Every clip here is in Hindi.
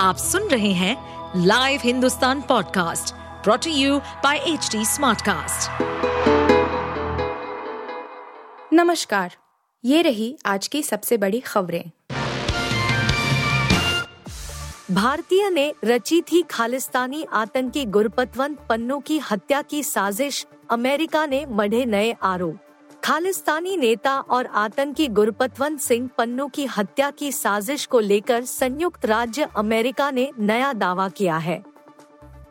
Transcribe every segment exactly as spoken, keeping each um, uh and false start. आप सुन रहे हैं live Hindustan podcast brought to you by HT Smartcast. नमस्कार, ये रही आज की सबसे बड़ी खबरें। भारतीय ने रची थी खालिस्तानी आतंकी गुरपतवंत पन्नू की हत्या की साजिश, अमेरिका ने मढ़े नए आरोप। खालिस्तानी नेता और आतंकी गुरपतवंत सिंह पन्नू की हत्या की साजिश को लेकर संयुक्त राज्य अमेरिका ने नया दावा किया है।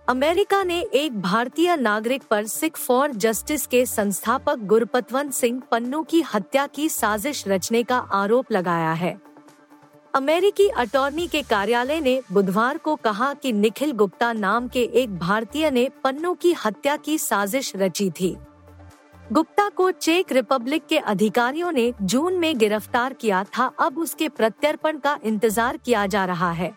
अमेरिका ने एक भारतीय नागरिक पर सिख फॉर जस्टिस के संस्थापक गुरपतवंत सिंह पन्नू की हत्या की साजिश रचने का आरोप लगाया है। अमेरिकी अटॉर्नी के कार्यालय ने बुधवार को कहा कि निखिल गुप्ता नाम के एक भारतीय ने पन्नू की हत्या की साजिश रची थी। गुप्ता को चेक रिपब्लिक के अधिकारियों ने जून में गिरफ्तार किया था। अब उसके प्रत्यर्पण का इंतजार किया जा रहा है।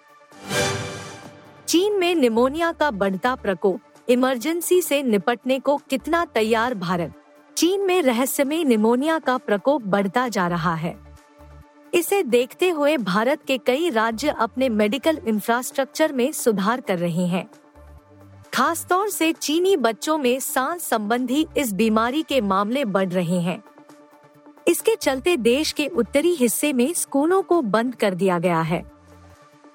चीन में निमोनिया का बढ़ता प्रकोप, इमरजेंसी से निपटने को कितना तैयार भारत। चीन में रहस्यमय निमोनिया का प्रकोप बढ़ता जा रहा है। इसे देखते हुए भारत के कई राज्य अपने मेडिकल इंफ्रास्ट्रक्चर में सुधार कर रहे हैं। खासतौर से चीनी बच्चों में सांस संबंधी इस बीमारी के मामले बढ़ रहे हैं। इसके चलते देश के उत्तरी हिस्से में स्कूलों को बंद कर दिया गया है।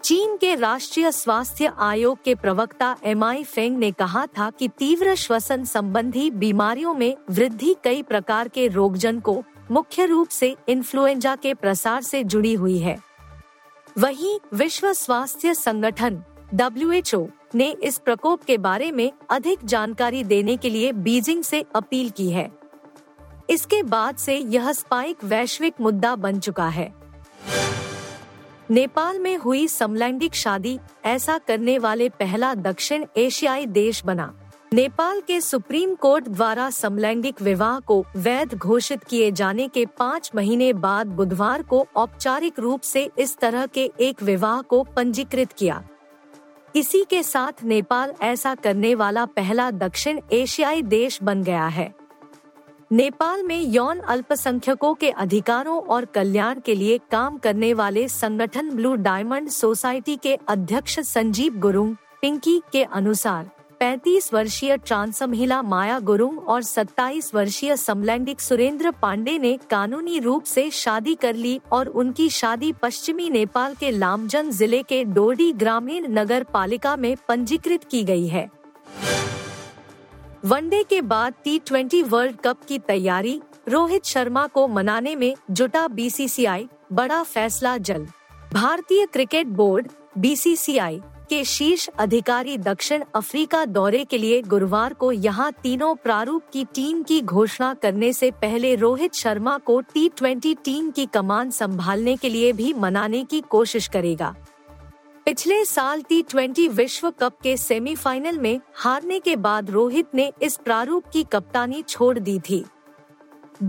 चीन के राष्ट्रीय स्वास्थ्य आयोग के प्रवक्ता एमआई फेंग ने कहा था कि तीव्र श्वसन संबंधी बीमारियों में वृद्धि कई प्रकार के रोगजन को, मुख्य रूप से इन्फ्लुएंजा के प्रसार से जुड़ी हुई है। वहीं विश्व स्वास्थ्य संगठन डब्ल्यू एच ओ ने इस प्रकोप के बारे में अधिक जानकारी देने के लिए बीजिंग से अपील की है। इसके बाद से यह स्पाइक वैश्विक मुद्दा बन चुका है। नेपाल में हुई समलैंगिक शादी, ऐसा करने वाले पहला दक्षिण एशियाई देश बना। नेपाल के सुप्रीम कोर्ट द्वारा समलैंगिक विवाह को वैध घोषित किए जाने के पाँच महीने बाद बुधवार को औपचारिक रूप से इस तरह के एक विवाह को पंजीकृत किया। इसी के साथ नेपाल ऐसा करने वाला पहला दक्षिण एशियाई देश बन गया है। नेपाल में यौन अल्पसंख्यकों के अधिकारों और कल्याण के लिए काम करने वाले संगठन ब्लू डायमंड सोसाइटी के अध्यक्ष संजीव गुरुंग पिंकी के अनुसार पैंतीस वर्षीय ट्रांस महिला माया गुरुंग और सत्ताईस वर्षीय समलैंगिक सुरेंद्र पांडे ने कानूनी रूप से शादी कर ली और उनकी शादी पश्चिमी नेपाल के लामजंग जिले के डोडी ग्रामीण नगर पालिका में पंजीकृत की गई है। वनडे के बाद टी ट्वेंटी वर्ल्ड कप की तैयारी, रोहित शर्मा को मनाने में जुटा बी सी सी आई, बड़ा फैसला जल्द। भारतीय cricket board B C C I के शीर्ष अधिकारी दक्षिण अफ्रीका दौरे के लिए गुरुवार को यहां तीनों प्रारूप की टीम की घोषणा करने से पहले रोहित शर्मा को टी ट्वेंटी टीम की कमान संभालने के लिए भी मनाने की कोशिश करेगा। पिछले साल टी ट्वेंटी विश्व कप के सेमीफाइनल में हारने के बाद रोहित ने इस प्रारूप की कप्तानी छोड़ दी थी।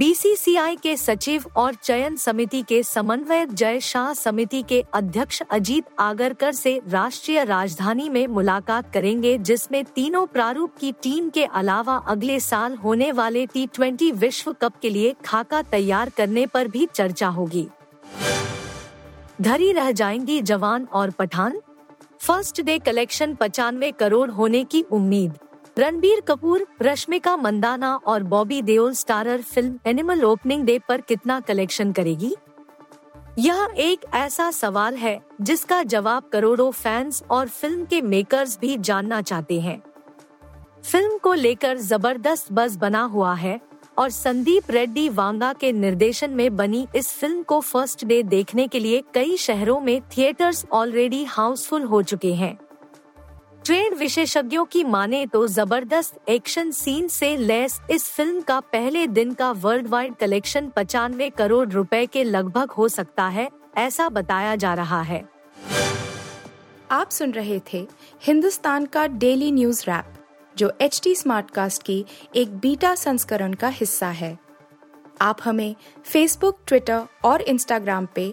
बी सी सी आई के सचिव और चयन समिति के समन्वयक जय शाह समिति के अध्यक्ष अजीत आगरकर से राष्ट्रीय राजधानी में मुलाकात करेंगे, जिसमें तीनों प्रारूप की टीम के अलावा अगले साल होने वाले टी ट्वेंटी विश्व कप के लिए खाका तैयार करने पर भी चर्चा होगी। धरी रह जाएंगी जवान और पठान, फर्स्ट डे कलेक्शन पचानवे करोड़ होने की उम्मीद। रणबीर कपूर, रश्मिका मंदाना और Bobby Deol starrer film Animal opening day पर कितना कलेक्शन करेगी? यह एक ऐसा सवाल है जिसका जवाब करोड़ों फैंस और फिल्म के मेकर्स भी जानना चाहते हैं। फिल्म को लेकर जबरदस्त बज़ बना हुआ है और संदीप रेड्डी वांगा के निर्देशन में बनी इस फिल्म को फर्स्ट डे देखने के लिए कई शहरों में थिएटर्स ऑलरेडी हाउसफुल हो चुके हैं। ट्रेड विशेषज्ञों की माने तो जबरदस्त एक्शन सीन से लैस इस फिल्म का पहले दिन का वर्ल्ड वाइड कलेक्शन पचानवे करोड़ रुपए के लगभग हो सकता है, ऐसा बताया जा रहा है। आप सुन रहे थे हिंदुस्तान का डेली न्यूज रैप, जो एच टी स्मार्टकास्ट की एक बीटा संस्करण का हिस्सा है। आप हमें फेसबुक, ट्विटर और इंस्टाग्राम पे